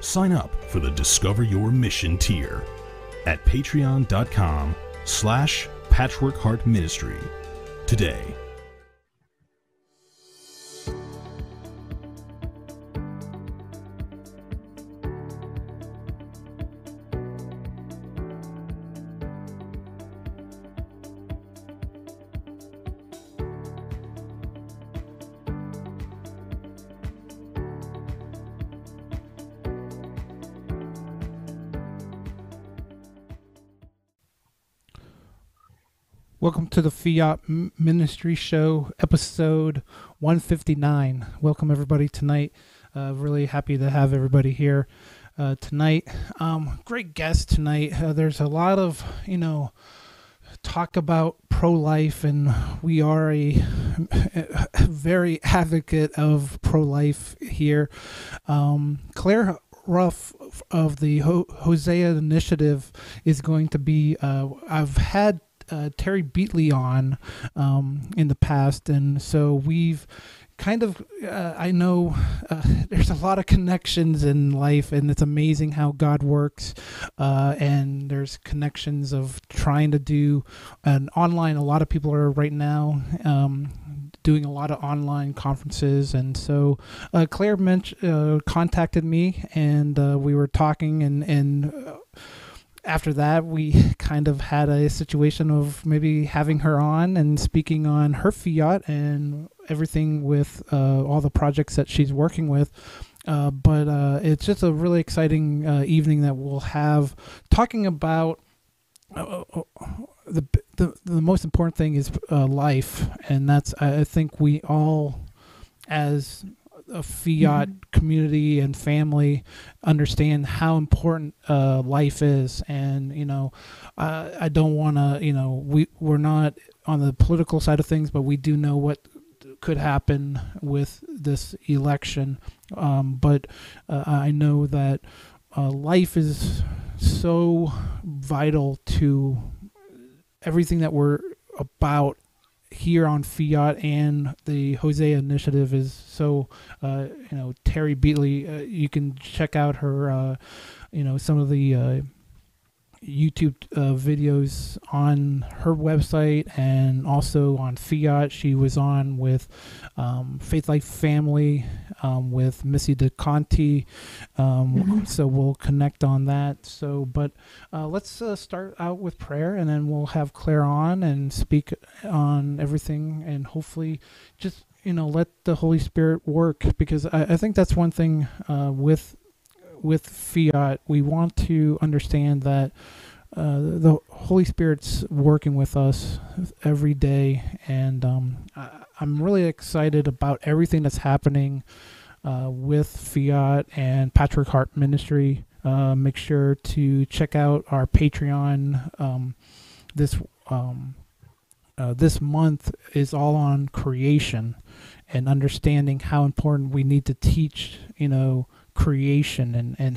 Sign up for the Discover Your Mission tier at patreon.com/Patchwork Heart Ministry today. Welcome to the Fiat Ministry Show, episode 159. Welcome everybody tonight. Really happy to have everybody here tonight. Great guest tonight. There's a lot of, talk about pro-life, and we are a very advocate of pro-life here. Claire Ruff of the Hosea Initiative is going to be, I've had Terry Beatley on in the past, and so we've kind of there's a lot of connections in life, and it's amazing how God works, and there's connections of trying to do an online. A lot of people are right now doing a lot of online conferences, and so Claire contacted me, and we were talking, and after that, we kind of had a situation of maybe having her on and speaking on her fiat and everything with all the projects that she's working with. But it's just a really exciting evening that we'll have talking about the most important thing is life. And that's, I think we all, as a fiat community and family, understand how important life is. And I don't want to, we're not on the political side of things, but we do know what could happen with this election. But I know that life is so vital to everything that we're about here on Fiat, and the Hosea Initiative is so, Terry Beatley, you can check out her, some of the YouTube videos on her website, and also on Fiat. She was on with Faith Life Family, with Missy DeConti, so we'll connect on that. So, but let's start out with prayer, and then we'll have Claire on and speak on everything, and hopefully just, let the Holy Spirit work, because I think that's one thing with Fiat. We want to understand that the Holy Spirit's working with us every day, and I'm really excited about everything that's happening with Fiat and Patchwork Heart Ministry. Make sure to check out our Patreon. This month is all on creation and understanding how important we need to teach, creation, and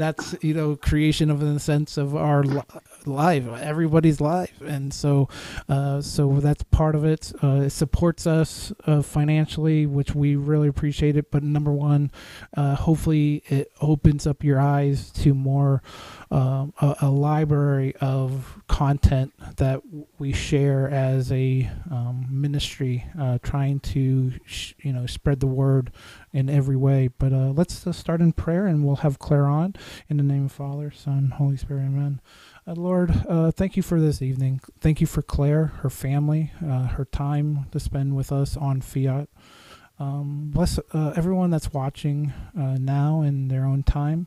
that's, creation of, in the sense of our life, everybody's life. And so so that's part of it. It supports us financially, which we really appreciate it, but number one, hopefully it opens up your eyes to more a library of content that we share as a ministry, trying to spread the word in every way. But let's start in prayer, and we'll have Claire on. In the name of Father, Son, Holy Spirit, amen. Lord, thank you for this evening. Thank you for Claire, her family, her time to spend with us on Fiat. Bless everyone that's watching now in their own time.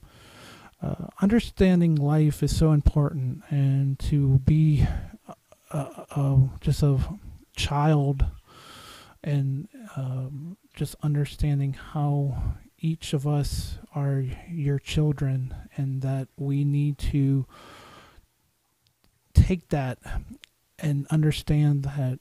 Understanding life is so important, and to be just a child, and just understanding how each of us are your children, and that we need to take that and understand that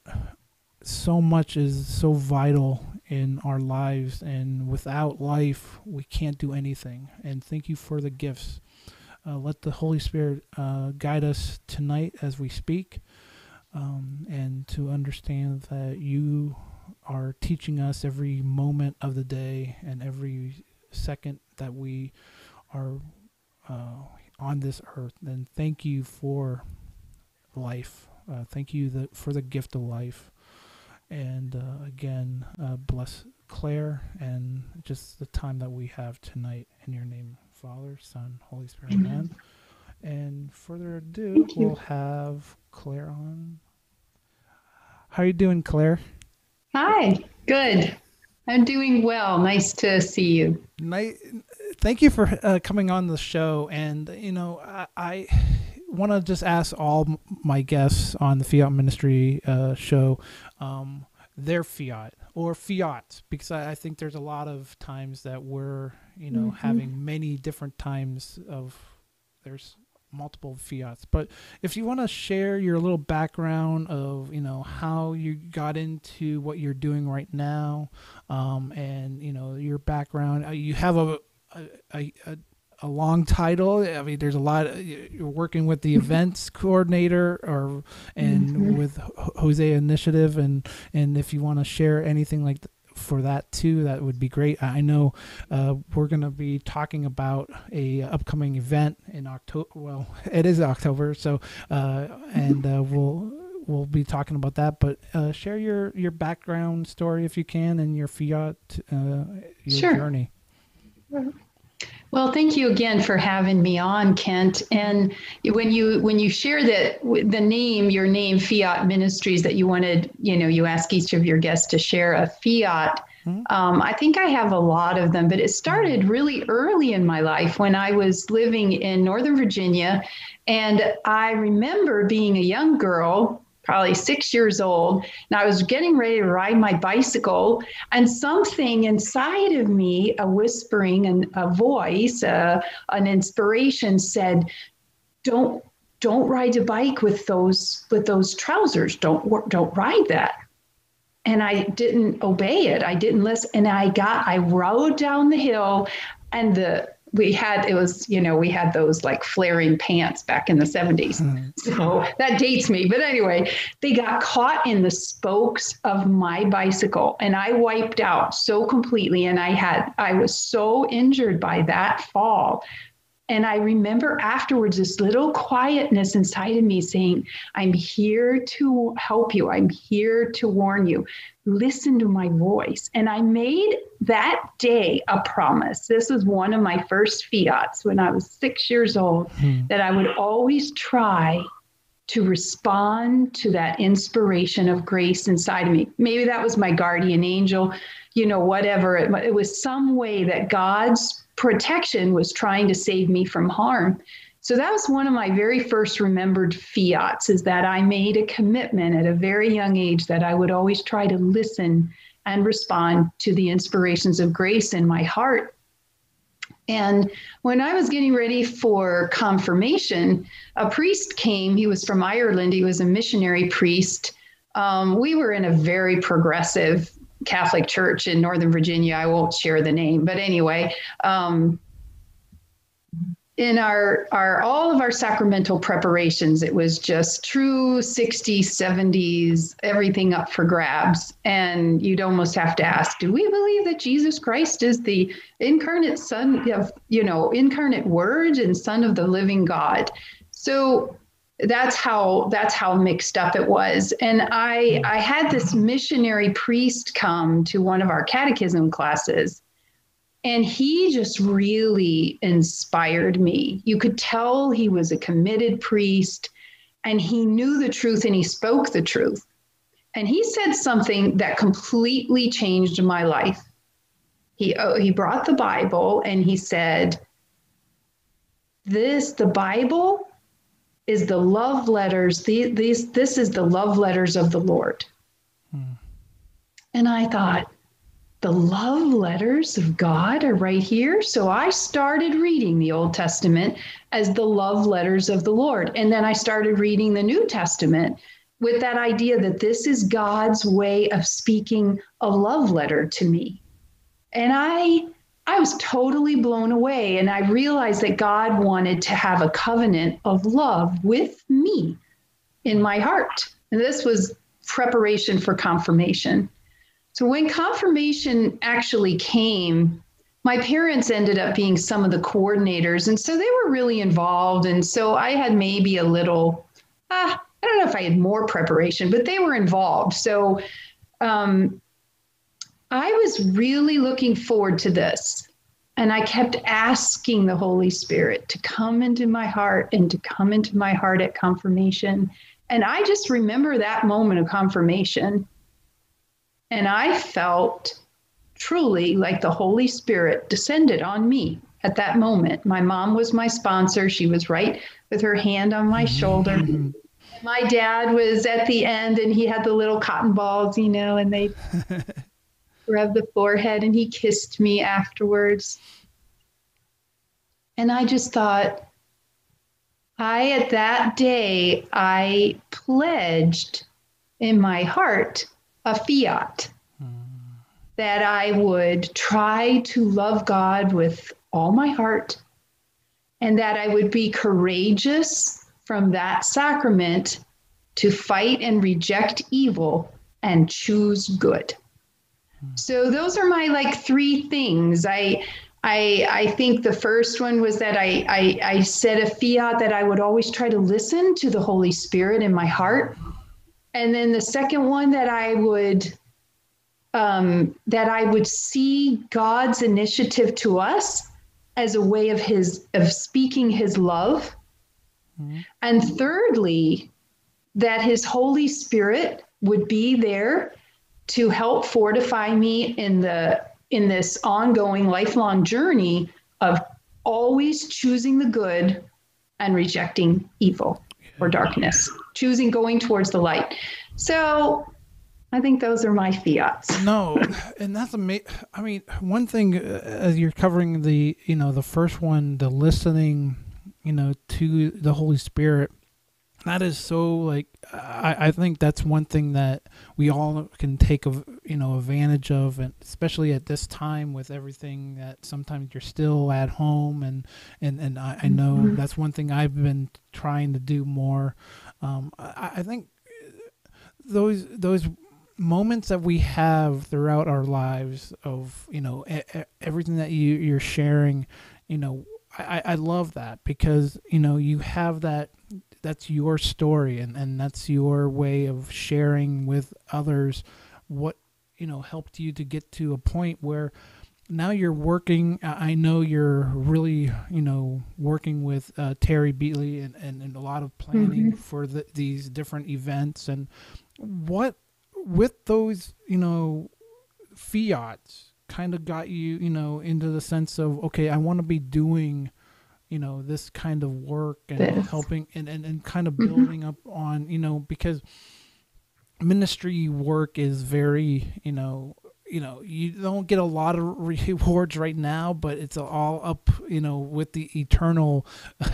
so much is so vital in our lives, and without life we can't do anything. And thank you for the gifts. Let the Holy Spirit guide us tonight as we speak, and to understand that you are teaching us every moment of the day and every second that we are on this earth. And thank you for life. Thank you for the gift of life. And again, bless Claire and just the time that we have tonight. In your name, Father, Son, Holy Spirit, Amen. And further ado, we'll have Claire on. How are you doing, Claire? Hi, good. I'm doing well. Nice to see you. Thank you for coming on the show. And, you know, I want to just ask all my guests on the Fiat Ministry show their Fiat or Fiats, because I think there's a lot of times that we're, you know, having many different times of there's multiple Fiats. But if you want to share your little background of, you know, how you got into what you're doing right now, and, you know, your background, you have a long title. I mean, there's a lot of, you're working with the events coordinator or, and with Hosea Initiative. And if you want to share anything like for that too, that would be great. I know we're going to be talking about a upcoming event in October. Well, it is October. So, we'll be talking about that, but share your background story if you can, and your Fiat journey. Sure. Well, thank you again for having me on, Kent. And when you share that your name Fiat Ministries, that you wanted, you know, you ask each of your guests to share a Fiat. I think I have a lot of them, but it started really early in my life when I was living in Northern Virginia, and I remember being a young girl, probably 6 years old, and I was getting ready to ride my bicycle, and something inside of me, a whispering and a voice, an inspiration said, don't ride a bike with those trousers. Don't ride that. And I didn't obey it. I didn't listen. And I rode down the hill, and we had those like flaring pants back in the 70s. So that dates me. But anyway, they got caught in the spokes of my bicycle, and I wiped out so completely. And I was so injured by that fall. And I remember afterwards, this little quietness inside of me saying, I'm here to help you. I'm here to warn you. Listen to my voice. And I made that day a promise. This was one of my first Fiats when I was 6 years old, that I would always try to respond to that inspiration of grace inside of me. Maybe that was my guardian angel, you know, whatever. It was some way that God's protection was trying to save me from harm. So that was one of my very first remembered Fiats, is that I made a commitment at a very young age that I would always try to listen and respond to the inspirations of grace in my heart. And when I was getting ready for confirmation, a priest came. He was from Ireland. He was a missionary priest. We were in a very progressive Catholic church in Northern Virginia. I won't share the name, but anyway, in our all of our sacramental preparations, it was just true 60s, 70s, everything up for grabs. And you'd almost have to ask, do we believe that Jesus Christ is the incarnate Son of, you know, incarnate Word and Son of the living God? So that's how mixed up it was. And I had this missionary priest come to one of our catechism classes, and he just really inspired me. You could tell he was a committed priest, and he knew the truth, and he spoke the truth. And he said something that completely changed my life. He brought the Bible, and he said, the Bible is the love letters. This is the love letters of the Lord. And I thought, The love letters of God are right here. So I started reading the Old Testament as the love letters of the Lord. And then I started reading the New Testament with that idea that this is God's way of speaking a love letter to me. And I was totally blown away, and I realized that God wanted to have a covenant of love with me in my heart. And this was preparation for confirmation. So when confirmation actually came, my parents ended up being some of the coordinators, and so they were really involved. And so I had maybe a little, I don't know if I had more preparation, but they were involved. So I was really looking forward to this, and I kept asking the Holy Spirit to come into my heart and to come into my heart at confirmation. And I just remember that moment of confirmation, and I felt truly like the Holy Spirit descended on me at that moment. My mom was my sponsor. She was right with her hand on my shoulder. My dad was at the end, and he had the little cotton balls, you know, and they rubbed the forehead, and he kissed me afterwards. And I just thought, at that day, I pledged in my heart a fiat that I would try to love God with all my heart, and that I would be courageous from that sacrament to fight and reject evil and choose good. So those are my three things. I think the first one was that I said a fiat that I would always try to listen to the Holy Spirit in my heart. And then the second one, that I would see God's initiative to us as a way of speaking his love. And thirdly, that his Holy Spirit would be there to help fortify me in this ongoing lifelong journey of always choosing the good and rejecting evil or darkness, choosing going towards the light. So I think those are my fiats. No, and that's amazing. I mean, one thing as you're covering the, the first one, the listening, to the Holy Spirit, that is so I think that's one thing that we all can take advantage of, and especially at this time with everything that sometimes you're still at home, and I know that's one thing I've been trying to do more. I think those moments that we have throughout our lives of, everything that you're sharing, I love that, because, you have that's your story, and that's your way of sharing with others what, helped you to get to a point where now you're working. I know you're really, working with Terry Beatley and a lot of planning for these different events, and what with those, fiats kind of got you, into the sense of, okay, I want to be doing, this kind of work and helping and kind of building up on, because ministry work is very, you don't get a lot of rewards right now, but it's all up, with the eternal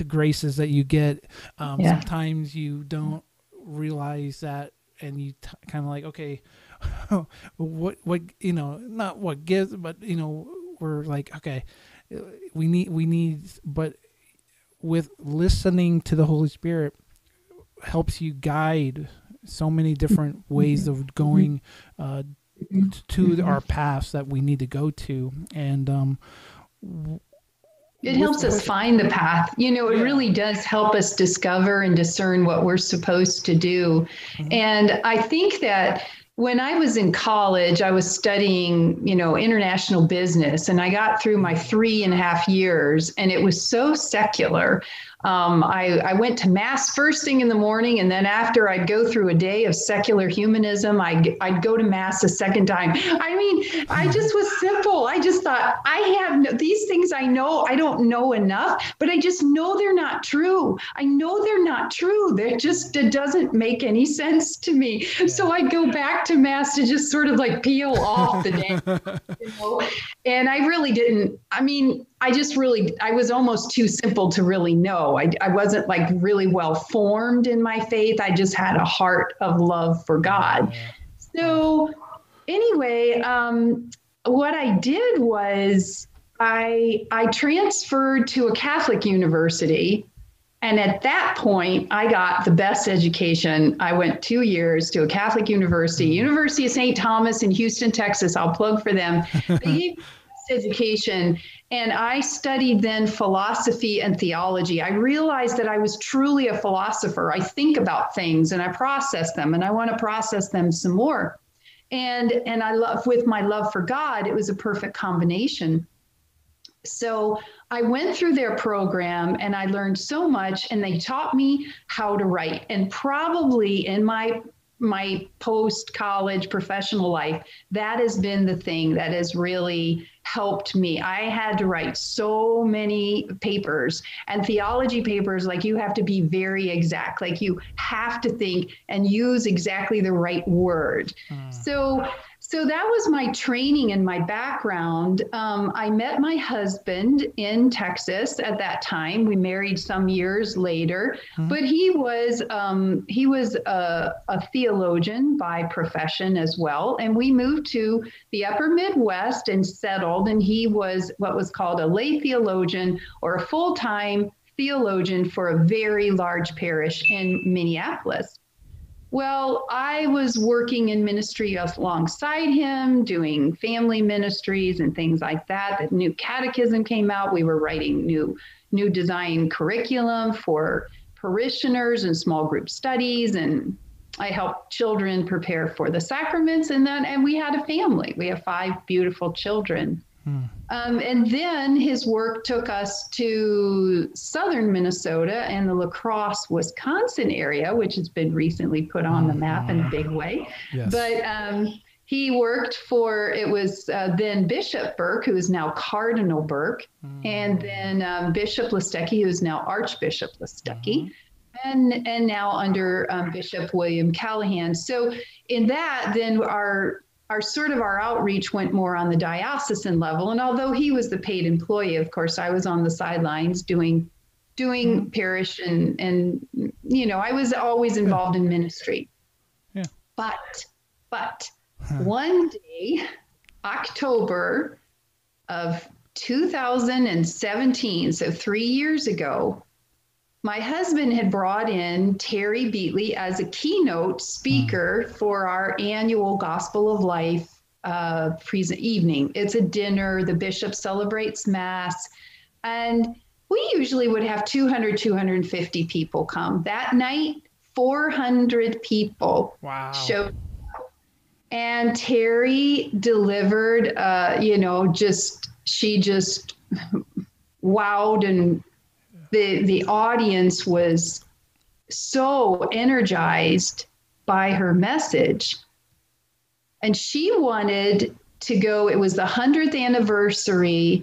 graces that you get. Sometimes you don't realize that, and you kind of okay, what not what gives, but we're okay, we need, but with listening to the Holy Spirit helps you guide so many different ways of going to our paths that we need to go to, and it helps us find the path. It really does help us discover and discern what we're supposed to do. And I think that when I was in college, I was studying, international business, and I got through my 3.5 years, and it was so secular. I went to Mass first thing in the morning, and then after I'd go through a day of secular humanism, I'd go to Mass a second time. I mean, I just was simple. I just thought, I have no, these things I know, I don't know enough, but I just know they're not true. I know they're not true. They're just, it doesn't make any sense to me. So I'd go back to Mass to just sort of like peel off the day. You know? And I really didn't, I mean, I was almost too simple to really know. I wasn't like really well formed in my faith. I just had a heart of love for God. So anyway, what I did was I transferred to a Catholic university. And at that point, I got the best education. I went 2 years to a Catholic university, University of St. Thomas in Houston, Texas. I'll plug for them. They education. And I studied then philosophy and theology. I realized that I was truly a philosopher. I think about things and I process them, and I want to process them some more. And I love, with my love for God, it was a perfect combination. So I went through their program and I learned so much, and they taught me how to write. And probably in my post-college professional life, that has been the thing that has really helped me. I had to write so many papers, and theology papers, like you have to be very exact, like you have to think and use exactly the right word. So that was my training and my background. I met my husband in Texas at that time. We married some years later, but he was a theologian by profession as well. And we moved to the upper Midwest and settled, and he was what was called a lay theologian, or a full-time theologian for a very large parish in Minneapolis. Well, I was working in ministry alongside him, doing family ministries and things like that. The new catechism came out. We were writing new design curriculum for parishioners and small group studies. And I helped children prepare for the sacraments. And we had a family. We have 5 beautiful children. And then his work took us to southern Minnesota and the La Crosse, Wisconsin area, which has been recently put on the map in a big way. Yes. But he worked for, it was then Bishop Burke, who is now Cardinal Burke, and then Bishop Listecki, who is now Archbishop Listecki. And now under Bishop William Callahan. So in that, then our outreach went more on the diocesan level. And although he was the paid employee, of course, I was on the sidelines doing parish and, you know, I was always involved in ministry. Yeah. But one day, October of 2017, so 3 years ago, my husband had brought in Terry Beatley as a keynote speaker for our annual Gospel of Life evening. It's a dinner. The bishop celebrates Mass. And we usually would have 200, 250 people come. That night, 400 people showed up. And Terry delivered, she just wowed, and the audience was so energized by her message. And she wanted to go. It was the 100th anniversary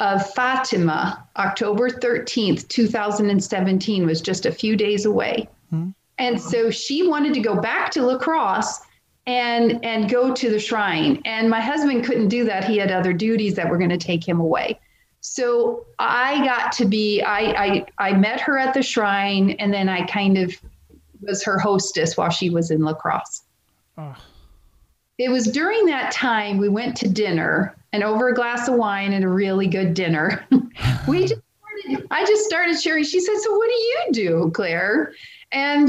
of Fatima, October 13th, 2017, was just a few days away. And so she wanted to go back to La Crosse and go to the shrine. And my husband couldn't do that. He had other duties that were going to take him away. So I got to be, I met her at the shrine, and then I kind of was her hostess while she was in La Crosse. It was during that time we went to dinner, and over a glass of wine and a really good dinner, I just started sharing. She said, "So what do you do, Claire?" And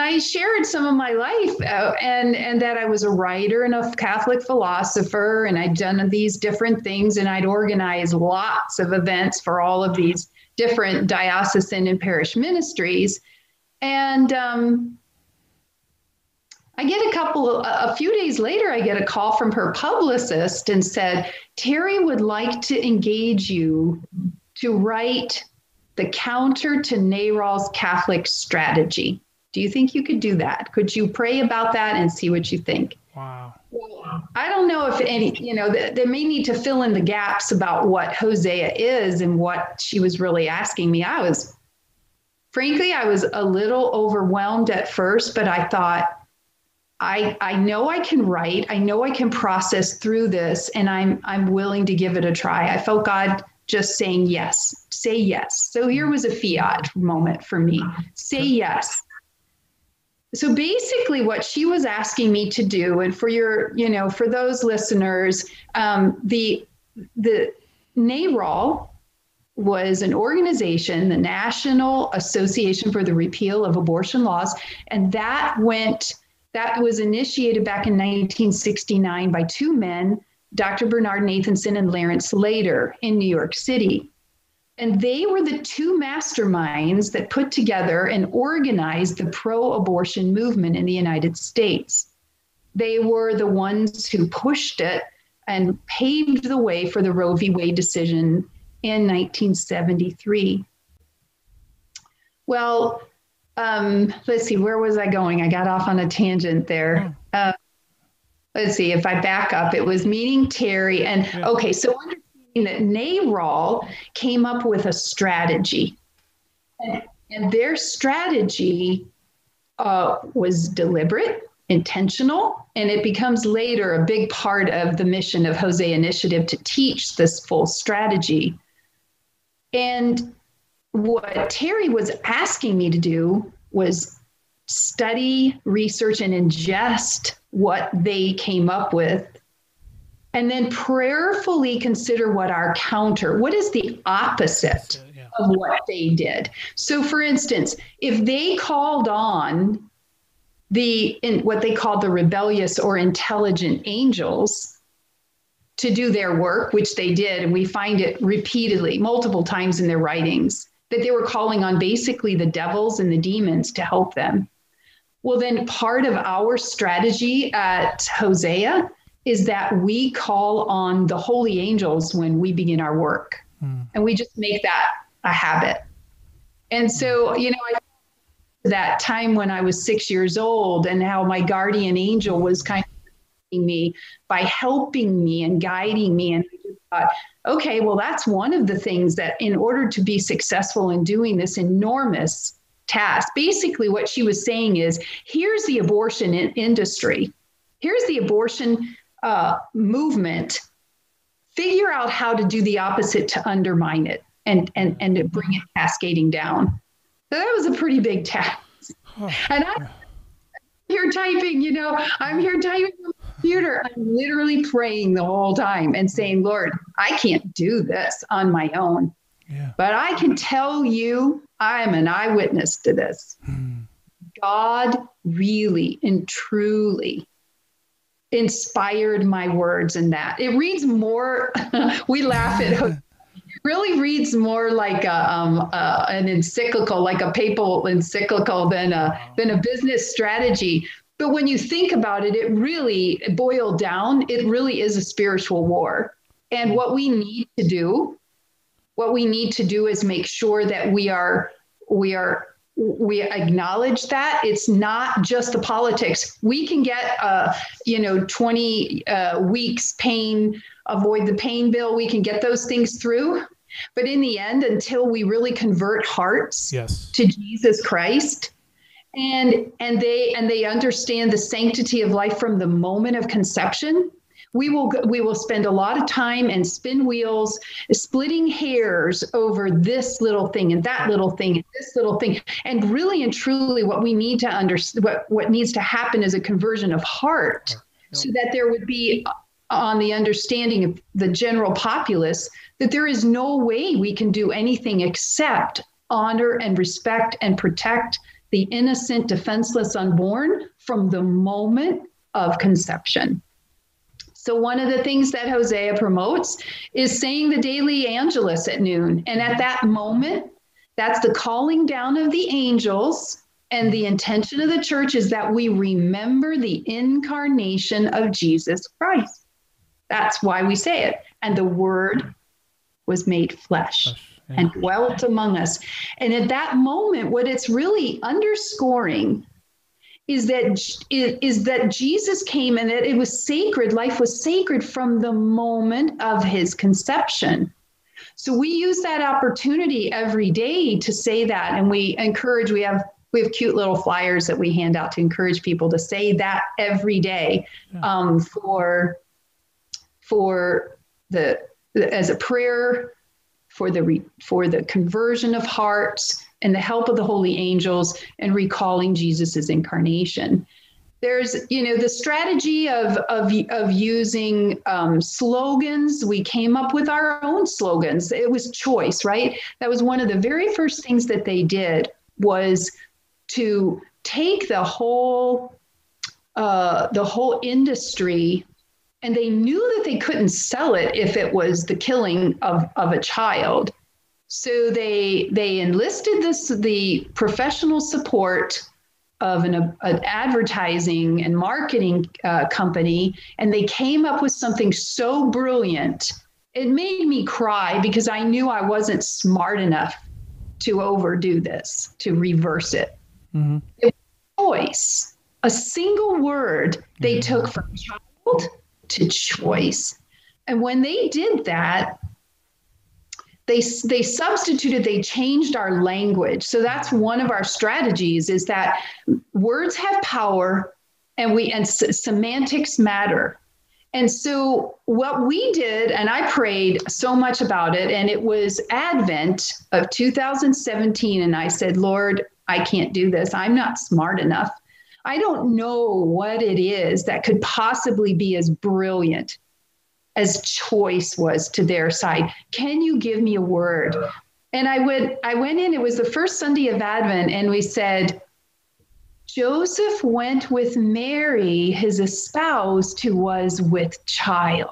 I shared some of my life and that I was a writer and a Catholic philosopher, and I'd done these different things, and I'd organized lots of events for all of these different diocesan and parish ministries. And a few days later, I get a call from her publicist and said, "Terry would like to engage you to write the counter to NARAL's Catholic strategy. Do you think you could do that? Could you pray about that and see what you think? Wow. Well, I don't know if any, you know, they may need to fill in the gaps about what Hosea is and what she was really asking me. I was, frankly, I was a little overwhelmed at first, but I thought, I know I can write. I know I can process through this, and I'm willing to give it a try. I felt God just saying yes, say yes. So here was a fiat moment for me, say yes. So basically what she was asking me to do, and for your, you know, for those listeners, the NARAL was an organization, the National Association for the Repeal of Abortion Laws, and that was initiated back in 1969 by two men, Dr. Bernard Nathanson and Lawrence Lader in New York City. And they were the two masterminds that put together and organized the pro-abortion movement in the United States. They were the ones who pushed it and paved the way for the Roe v. Wade decision in 1973. Well, let's see, where was I going? I got off on a tangent there. Let's see, if I back up, it was meeting Terry. And okay, so understanding that NARAL came up with a strategy. And their strategy was deliberate, intentional, and it becomes later a big part of the mission of Hosea Initiative to teach this full strategy. And what Terry was asking me to do was study, research, and ingest what they came up with, and then prayerfully consider what is the opposite of what they did. So for instance, if they called on what they called the rebellious or intelligent angels to do their work, which they did, and we find it repeatedly, multiple times in their writings, that they were calling on basically the devils and the demons to help them. Well, then part of our strategy at Hosea is that we call on the holy angels when we begin our work. And we just make that a habit. And so, you know, I that time when I was 6 years old and how my guardian angel was kind of me by helping me and guiding me. And I just thought, okay, well, that's one of the things that in order to be successful in doing this enormous task, basically what she was saying is, here's the abortion industry. Here's the abortion movement. Figure out how to do the opposite to undermine it and to bring it cascading down. So that was a pretty big task. And I'm here typing, you know, I'm here typing on the computer. I'm literally praying the whole time and saying, Lord, I can't do this on my own. Yeah. But I can tell you, I'm an eyewitness to this. God really and truly inspired my words in that. It reads more, we laugh at it. Really reads more like an encyclical, like a papal encyclical than a business strategy. But when you think about it, it really boiled down. It really is a spiritual war. And what we need to do is make sure that we acknowledge that it's not just the politics. We can get, 20 weeks pain, avoid the pain bill. We can get those things through. But in the end, until we really convert hearts to Jesus Christ, and they understand the sanctity of life from the moment of conception, we will spend a lot of time and spin wheels, splitting hairs over this little thing and that little thing and this little thing. And really and truly what we need to understand, what needs to happen is a conversion of heart so that there would be on the understanding of the general populace that there is no way we can do anything except honor and respect and protect the innocent, defenseless unborn from the moment of conception. So one of the things that Hosea promotes is saying the daily Angelus at noon. And at that moment, that's the calling down of the angels. And the intention of the church is that we remember the incarnation of Jesus Christ. That's why we say it. And the word was made flesh. and dwelt among us. And at that moment, what it's really underscoring is that Jesus came and that it was sacred. Life was sacred from the moment of his conception. So we use that opportunity every day to say that, and we encourage, we have cute little flyers that we hand out to encourage people to say that every day, for the as a prayer for the conversion of hearts and the help of the holy angels and recalling Jesus's incarnation. There's, the strategy of using slogans. We came up with our own slogans. It was choice, right? That was one of the very first things that they did, was to take the whole industry, and they knew that they couldn't sell it if it was the killing of a child. So they enlisted the professional support of an advertising and marketing company, and they came up with something so brilliant. It made me cry because I knew I wasn't smart enough to overdo this, to reverse it. Mm-hmm. It was choice. A single word they took from child to choice. And when they did that, they substituted, they changed our language. So that's one of our strategies, is that words have power and semantics matter. And so what we did, and I prayed so much about it, and it was Advent of 2017. And I said, Lord, I can't do this. I'm not smart enough. I don't know what it is that could possibly be as brilliant as choice was to their side. Can you give me a word? And I went in, it was the first Sunday of Advent, and we said, Joseph went with Mary, his espoused, who was with child.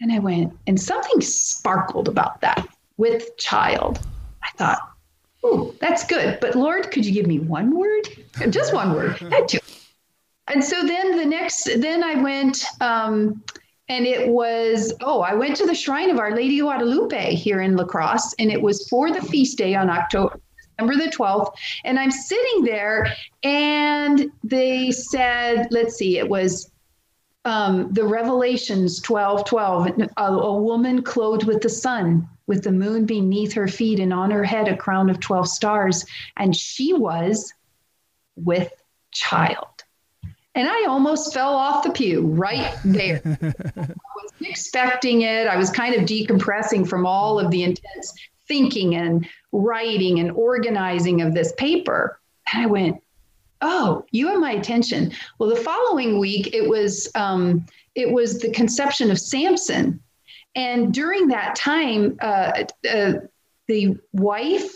And I went, and something sparkled about that, with child. I thought, oh, that's good. But Lord, could you give me one word? Just one word. And so then I went, and it was, I went to the shrine of Our Lady Guadalupe here in La Crosse, and it was for the feast day on December the 12th. And I'm sitting there, and they said, it was the Revelations 12:12, a woman clothed with the sun, with the moon beneath her feet, and on her head a crown of 12 stars. And she was with child. And I almost fell off the pew right there. I wasn't expecting it. I was kind of decompressing from all of the intense thinking and writing and organizing of this paper. And I went, you have my attention. Well, the following week, it was the conception of Samson. And during that time, the wife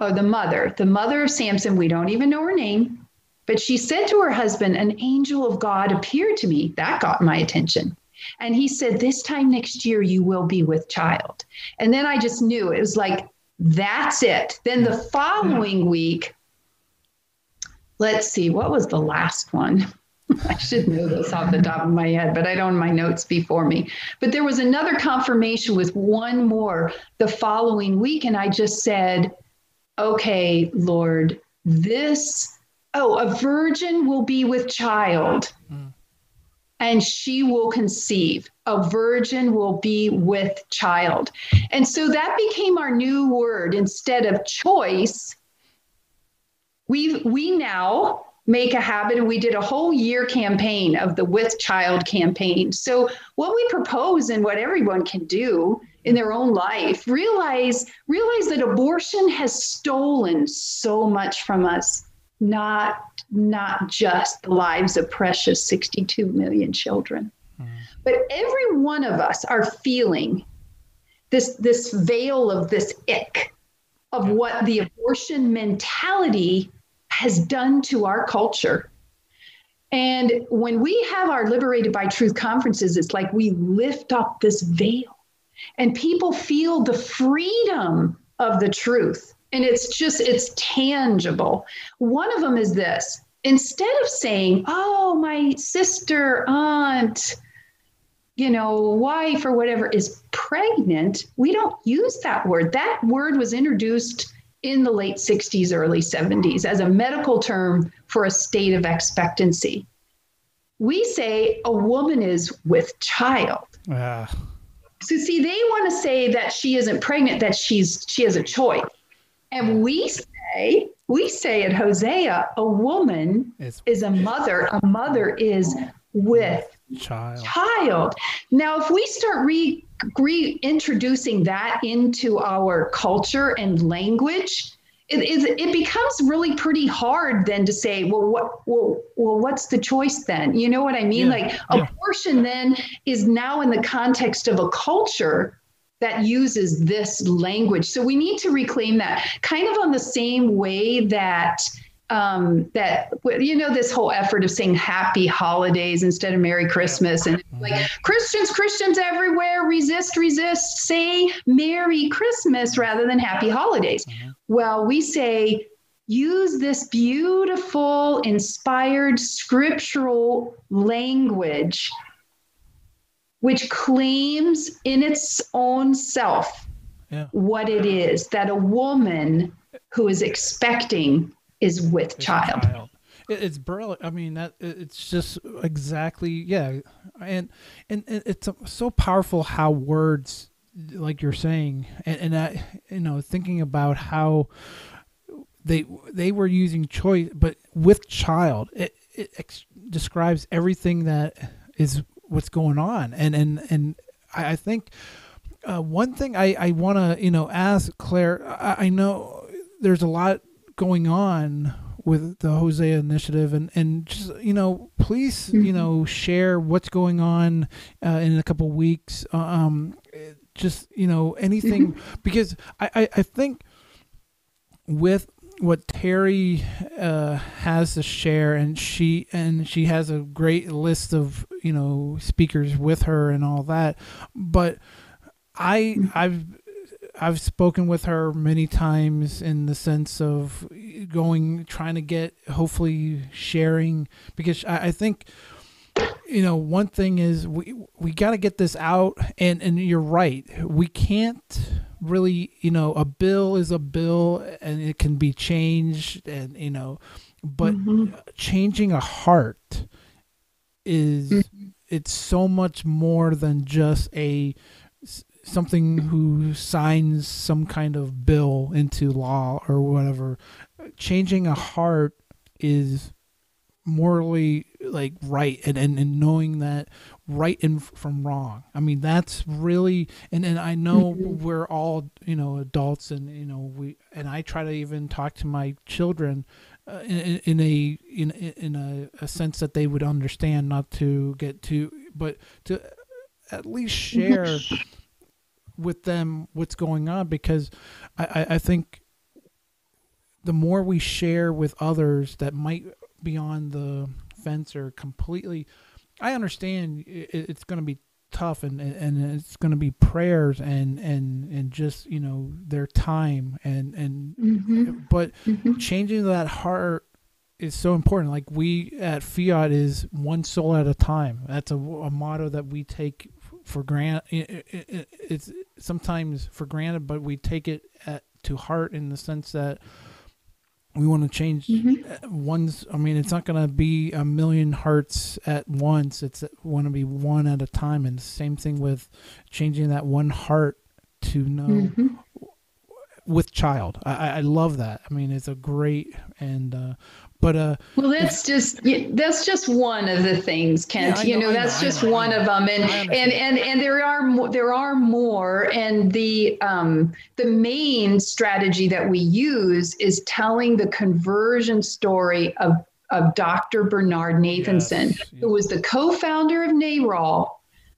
or the mother of Samson, we don't even know her name, but she said to her husband, an angel of God appeared to me. That got my attention. And he said, this time next year, you will be with child. And then I just knew, it was like, that's it. Then the following week, what was the last one? I should know this off the top of my head, but I don't have my notes before me. But there was another confirmation with one more the following week. And I just said, okay, Lord, a virgin will be with child, and she will conceive. A virgin will be with child. And so that became our new word. Instead of choice, we now make a habit, and we did a whole year campaign of the With Child campaign. So what we propose, and what everyone can do in their own life, realize that abortion has stolen so much from us. Not just the lives of precious 62 million children, but every one of us are feeling this veil of this ick of what the abortion mentality has done to our culture. And when we have our Liberated by Truth conferences, it's like we lift up this veil, and people feel the freedom of the truth. And it's tangible. One of them is this. Instead of saying, my sister, aunt, you know, wife or whatever is pregnant, we don't use that word. That word was introduced in the late 60s, early 70s as a medical term for a state of expectancy. We say a woman is with child. So see, they want to say that she isn't pregnant, that she has a choice. And we say at Hosea, a woman is a mother is with child. Now, if we start reintroducing that into our culture and language, it becomes really pretty hard then to say, what's the choice then? You know what I mean? Abortion then is now in the context of a culture that uses this language. So we need to reclaim that, kind of on the same way that this whole effort of saying happy holidays instead of Merry Christmas, and like Christians everywhere resist, say Merry Christmas rather than happy holidays. Well, we say, use this beautiful, inspired scriptural language, which claims in its own self what it is that a woman who is expecting is with child. It's brilliant. I mean, it's just exactly, and it's so powerful how words, like you're saying, and I, you know, thinking about how they were using choice, but with child, it describes everything that is what's going on, and I think one thing I want to ask Claire, I know there's a lot going on with the Hosea Initiative, and just, please, share what's going on in a couple of weeks. Anything, because I think with what Terry has to share, and she has a great list of, speakers with her and all that. But I've spoken with her many times in the sense of trying to get, hopefully sharing, because I think, one thing is we got to get this out, and you're right. We can't really, a bill is a bill and it can be changed, and, but changing a heart is, it's so much more than just something who signs some kind of bill into law or whatever. Changing a heart is morally right, and knowing that right and from wrong. I mean, that's really, and I know we're all, adults, and, I try to even talk to my children in a sense that they would understand, not to get too, but to at least share with them what's going on, because I think the more we share with others that might be on the fence or completely, I understand it's going to be tough, and it's going to be prayers and just, their time and but changing that heart is so important. Like we at Fiat is one soul at a time. That's a motto that we take for granted. It's sometimes for granted, but we take it to heart in the sense that we want to change one's. I mean, it's not going to be a million hearts at once. It's want to be one at a time. And the same thing with changing that one heart to know with child. I love that. I mean, it's a great, well, that's just one of the things, Kent. One of them, and there are more. And the main strategy that we use is telling the conversion story of Dr. Bernard Nathanson, who was the co-founder of NARAL.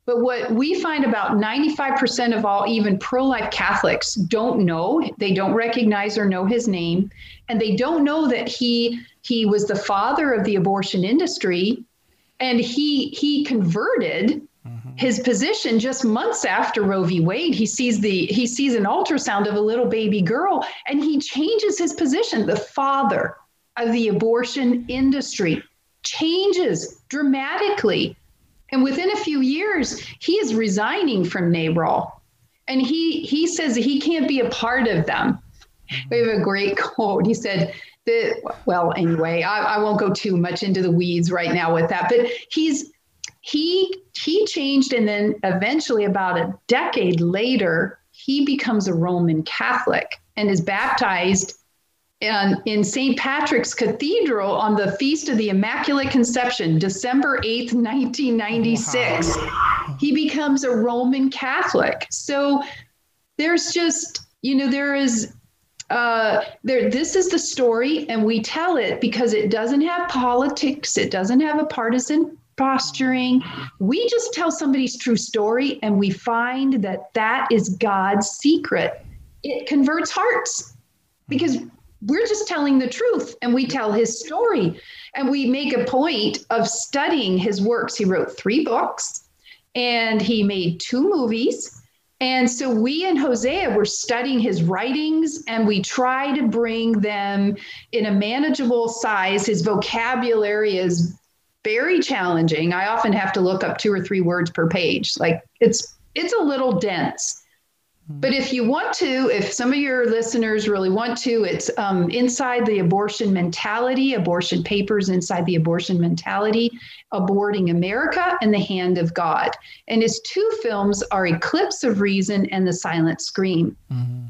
But what we find, about 95% of all even pro-life Catholics don't know, they don't recognize or know his name, and they don't know that he was the father of the abortion industry, and he converted his position just months after Roe v. Wade. He sees an ultrasound of a little baby girl, and he changes his position. The father of the abortion industry changes dramatically. And within a few years, he is resigning from NARAL. And he says that he can't be a part of them. We have a great quote. He said that, well, anyway, I won't go too much into the weeds right now with that, but he changed. And then eventually about a decade later, he becomes a Roman Catholic and is baptized in St. Patrick's Cathedral on the Feast of the Immaculate Conception, December 8th, 1996. Wow. He becomes a Roman Catholic. So there's just, you know, there is, this is the story, and we tell it because it doesn't have politics. It doesn't have a partisan posturing. We just tell somebody's true story, and we find that that is God's secret. It converts hearts because we're just telling the truth, and we tell his story, and we make a point of studying his works. He wrote 3 books and he made 2 movies. And so we in Hosea were studying his writings, and we try to bring them in a manageable size. His vocabulary is very challenging. I often have to look up 2 or 3 words per page. Like it's a little dense. But if you want to, if some of your listeners really want to, it's Inside the Abortion Mentality, Abortion Papers, Inside the Abortion Mentality, Aborting America, and The Hand of God. And his 2 films are Eclipse of Reason and The Silent Scream. Mm-hmm.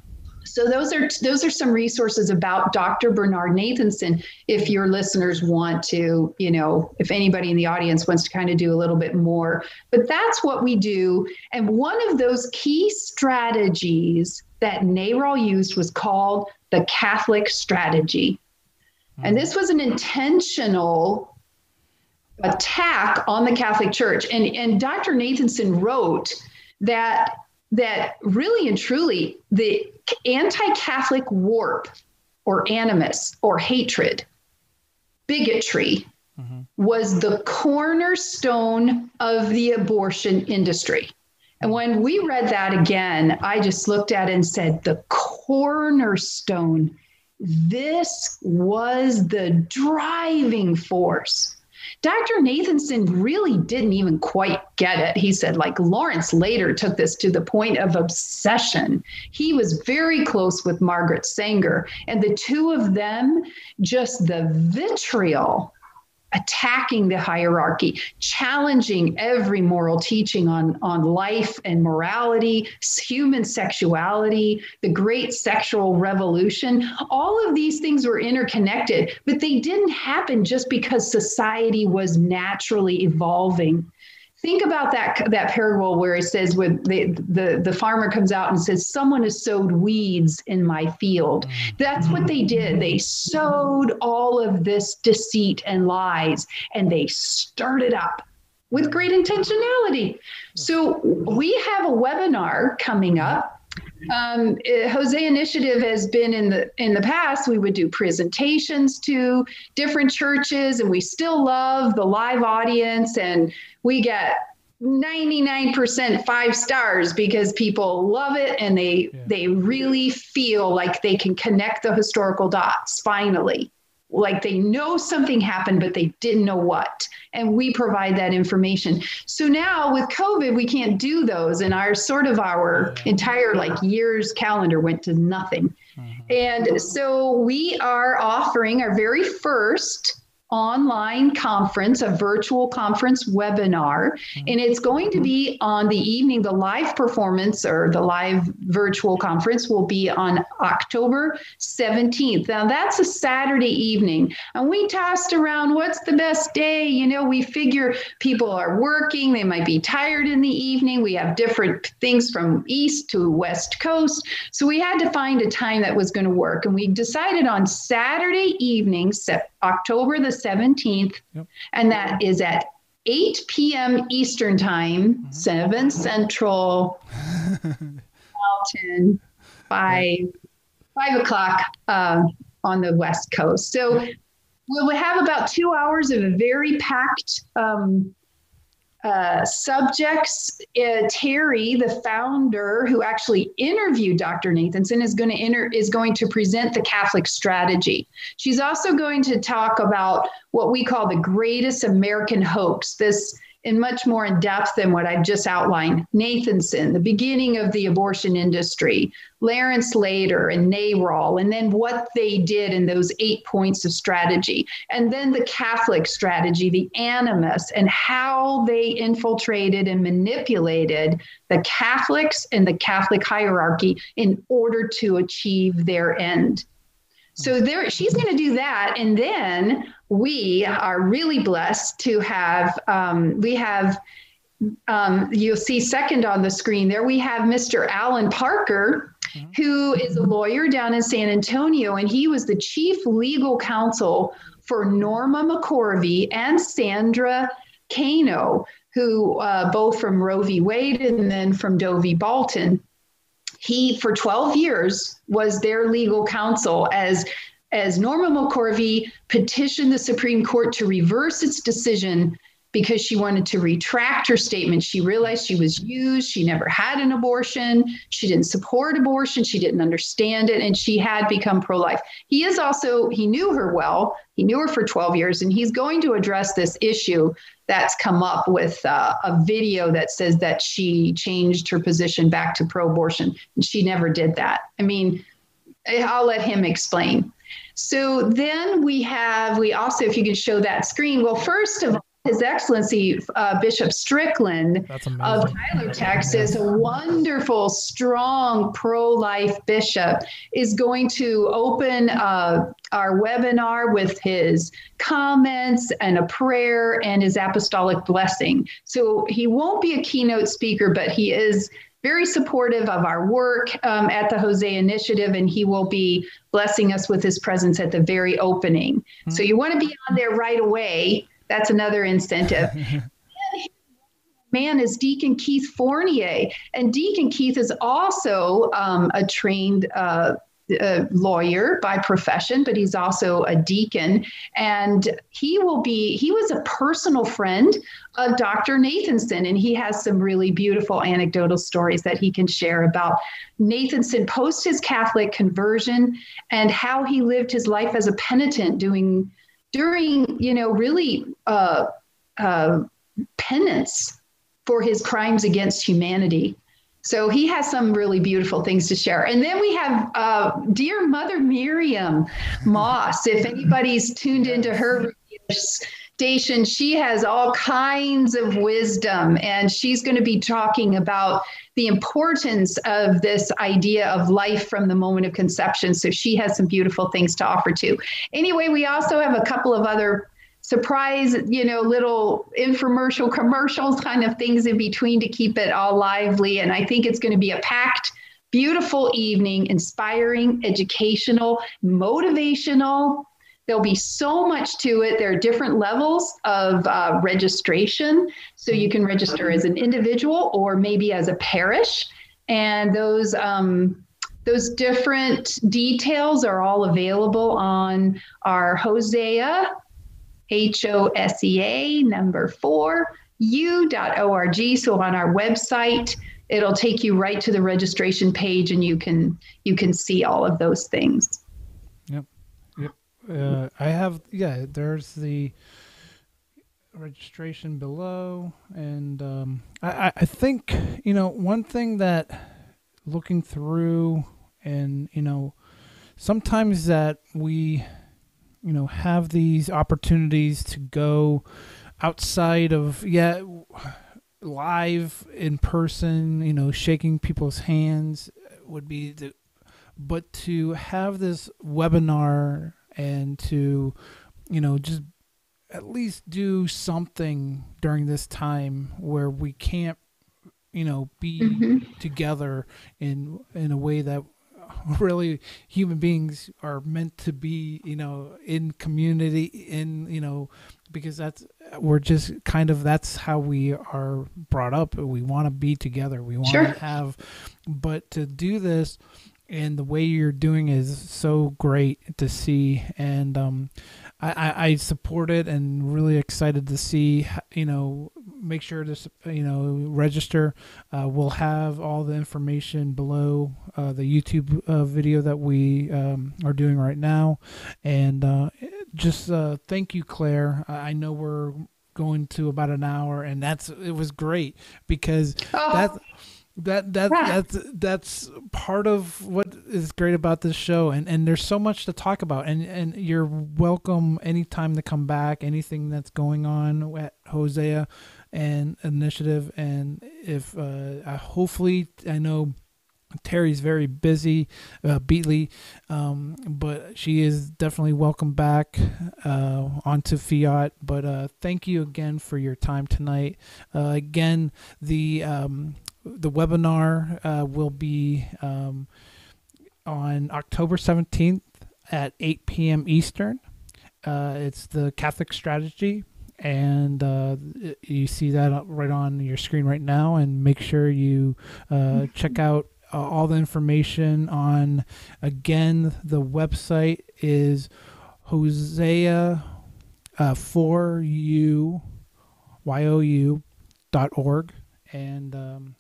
So those are some resources about Dr. Bernard Nathanson, if your listeners want to, you know, if anybody in the audience wants to kind of do a little bit more. But that's what we do. And one of those key strategies that NARAL used was called the Catholic strategy. Mm-hmm. And this was an intentional attack on the Catholic Church. And Dr. Nathanson wrote that really and truly the anti-Catholic warp or animus or hatred, bigotry, mm-hmm. was the cornerstone of the abortion industry. And when we read that again, I just looked at it and said, the cornerstone, this was the driving force. Dr. Nathanson really didn't even quite get it. He said, like, Lawrence Lader took this to the point of obsession. He was very close with Margaret Sanger, and the 2 of them, just the vitriol, attacking the hierarchy, challenging every moral teaching on life and morality, human sexuality, the great sexual revolution. All of these things were interconnected, but they didn't happen just because society was naturally evolving. Think about that parable where it says when the farmer comes out and says, someone has sowed weeds in my field. That's what they did. They sowed all of this deceit and lies, and they stirred it up with great intentionality. So we have a webinar coming up. Hosea Initiative has been in the past, we would do presentations to different churches, and we still love the live audience, and we get 99% 5 stars because people love it, and they really feel like they can connect the historical dots finally. Like they know something happened, but they didn't know what. And we provide that information. So now with COVID, we can't do those. And our entire year's calendar went to nothing. Mm-hmm. And so we are offering our very first online conference, a virtual conference webinar. Mm-hmm. And it's going to be on the evening. The live performance or the live virtual conference will be on October 17th. Now that's a Saturday evening. And we tossed around, what's the best day? You know, we figure people are working. They might be tired in the evening. We have different things from East to West Coast. So we had to find a time that was going to work. And we decided on Saturday evening, October the 17th, yep. And that is at 8 p.m. Eastern Time, mm-hmm. 7 Central, Mountain, 5 o'clock on the West Coast. So we'll have about 2 hours of a very packed subjects. Terry, the founder who actually interviewed Dr. Nathanson, is going to present the Catholic strategy. She's also going to talk about what we call the greatest American hoax. This in much more in depth than what I've just outlined. Nathanson, the beginning of the abortion industry, Lawrence Lader and NARAL, and then what they did in those 8 points of strategy. And then the Catholic strategy, the animus, and how they infiltrated and manipulated the Catholics and the Catholic hierarchy in order to achieve their end. So there, she's going to do that, and then we are really blessed to have, you'll see second on the screen there, we have Mr. Alan Parker, who is a lawyer down in San Antonio, and he was the chief legal counsel for Norma McCorvey and Sandra Cano, who both from Roe v. Wade and then from Doe v. Bolton. He, for 12 years, was their legal counsel as Norma McCorvey petitioned the Supreme Court to reverse its decision because she wanted to retract her statement. She realized she was used. She never had an abortion. She didn't support abortion. She didn't understand it. And she had become pro-life. He is also, he knew her well. He knew her for 12 years. And he's going to address this issue that's come up with a video that says that she changed her position back to pro-abortion. And she never did that. I mean, I'll let him explain. So then we have, we also, if you could show that screen. Well, first of all, His Excellency Bishop Strickland of Tyler, Texas, a wonderful, strong pro-life bishop, is going to open our webinar with his comments and a prayer and his apostolic blessing. So he won't be a keynote speaker, but he is very supportive of our work at the Hosea Initiative, and he will be blessing us with his presence at the very opening. Mm-hmm. So you want to be on there right away. That's another incentive. Man is Deacon Keith Fournier. And Deacon Keith is also a trained lawyer by profession, but he's also a deacon. And he was a personal friend of Dr. Nathanson. And he has some really beautiful anecdotal stories that he can share about Nathanson post his Catholic conversion and how he lived his life as a penitent during, really penance for his crimes against humanity. So he has some really beautiful things to share. And then we have dear Mother Miriam Moss. If anybody's tuned into her station, she has all kinds of wisdom, and she's going to be talking about the importance of this idea of life from the moment of conception. So she has some beautiful things to offer too. Anyway, we also have a couple of other surprise, little infomercial commercials kind of things in between to keep it all lively. And I think it's going to be a packed, beautiful evening, inspiring, educational, motivational. There'll be so much to it. There are different levels of registration. So you can register as an individual or maybe as a parish. And those different details are all available on our Hosea, HOSEA number 4, u.org. So on our website, it'll take you right to the registration page, and you can see all of those things. There's the registration below, and I think one thing that looking through, and sometimes that we have these opportunities to go outside of live in person, shaking people's hands would be but to have this webinar and to, just at least do something during this time where we can't, be together in a way that really human beings are meant to be, in community, because that's how we are brought up. We want to be together. We want to have, but to do this, and the way you're doing is so great to see, and I support it, and really excited to see. Make sure to register. We'll have all the information below the YouTube video that we are doing right now, and just thank you, Claire. I know we're going to about an hour, and it was great because that's part of what is great about this show, and there's so much to talk about, and you're welcome anytime to come back. Anything that's going on at Hosea and Initiative, and if hopefully, I know Terry's very busy, Beatley, but she is definitely welcome back onto Fiat. But thank you again for your time tonight. Again, the webinar will be on October 17th at 8 p.m. Eastern. It's the Catholic Strategy, and you see that right on your screen right now. And make sure you check out all the information on, again, the website is hosea4u.org, and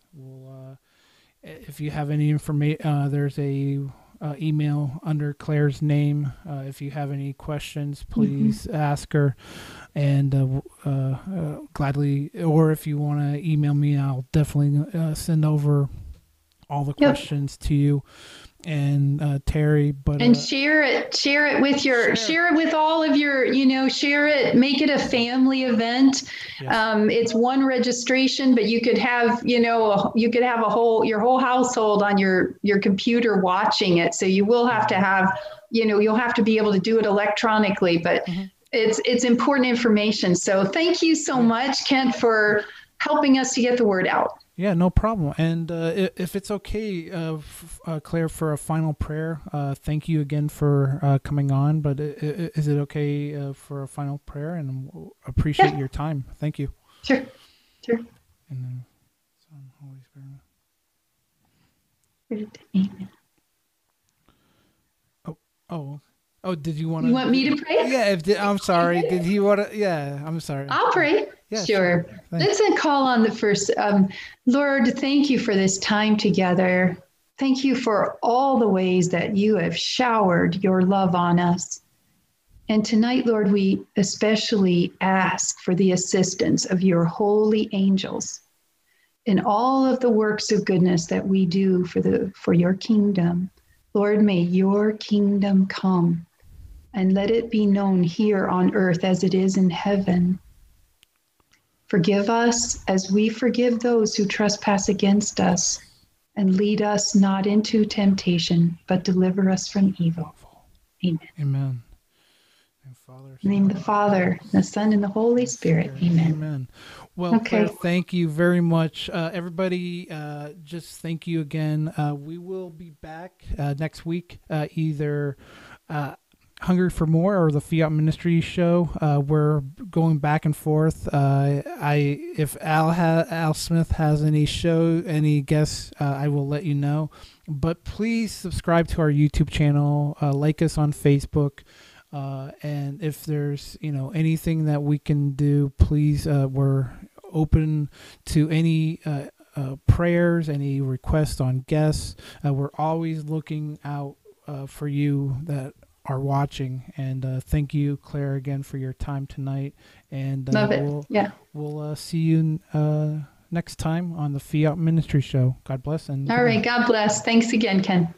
if you have any information, there's a email under Claire's name. If you have any questions, please ask her, and gladly, or if you want to email me, I'll definitely send over all the questions to you and Terry. But share it with your share it with all of your, share it, make it a family event. Yeah. It's one registration, but you could have a whole, your whole household on your computer watching it, so you will have to have, you'll have to be able to do it electronically, but it's important information. So thank you so much, Kent, for helping us to get the word out. Yeah, no problem. And if it's okay, Claire, for a final prayer, thank you again for coming on. But is it okay for a final prayer? And we'll appreciate your time. Thank you. Sure. And then, Son, Holy Spirit. Amen. Oh, did you want to? You want me to pray? Yeah, I'm sorry. Did he want to? Yeah, I'm sorry. I'll pray. Yeah, sure. Let's call on the first. Lord, thank you for this time together. Thank you for all the ways that you have showered your love on us. And tonight, Lord, we especially ask for the assistance of your holy angels in all of the works of goodness that we do for your kingdom. Lord, may your kingdom come. And let it be known here on earth as it is in heaven. Forgive us as we forgive those who trespass against us, and lead us not into temptation, but deliver us from evil. Amen. Amen. And Father, in the name of the Father, the Son, and the Holy Spirit. Amen. Amen. Well, okay. Claire, thank you very much. Everybody, just thank you again. We will be back next week, either Hungry for More or the Fiat Ministry show. We're going back and forth. If Al Smith has any guests, I will let you know. But please subscribe to our YouTube channel, like us on Facebook, and if there's anything that we can do, please, we're open to any prayers, any requests on guests. We're always looking out for you that are watching. And thank you, Claire, again for your time tonight, and love it. We'll see you next time on the Fiat Ministry show. God bless. And all right, God bless. Thanks again, Ken.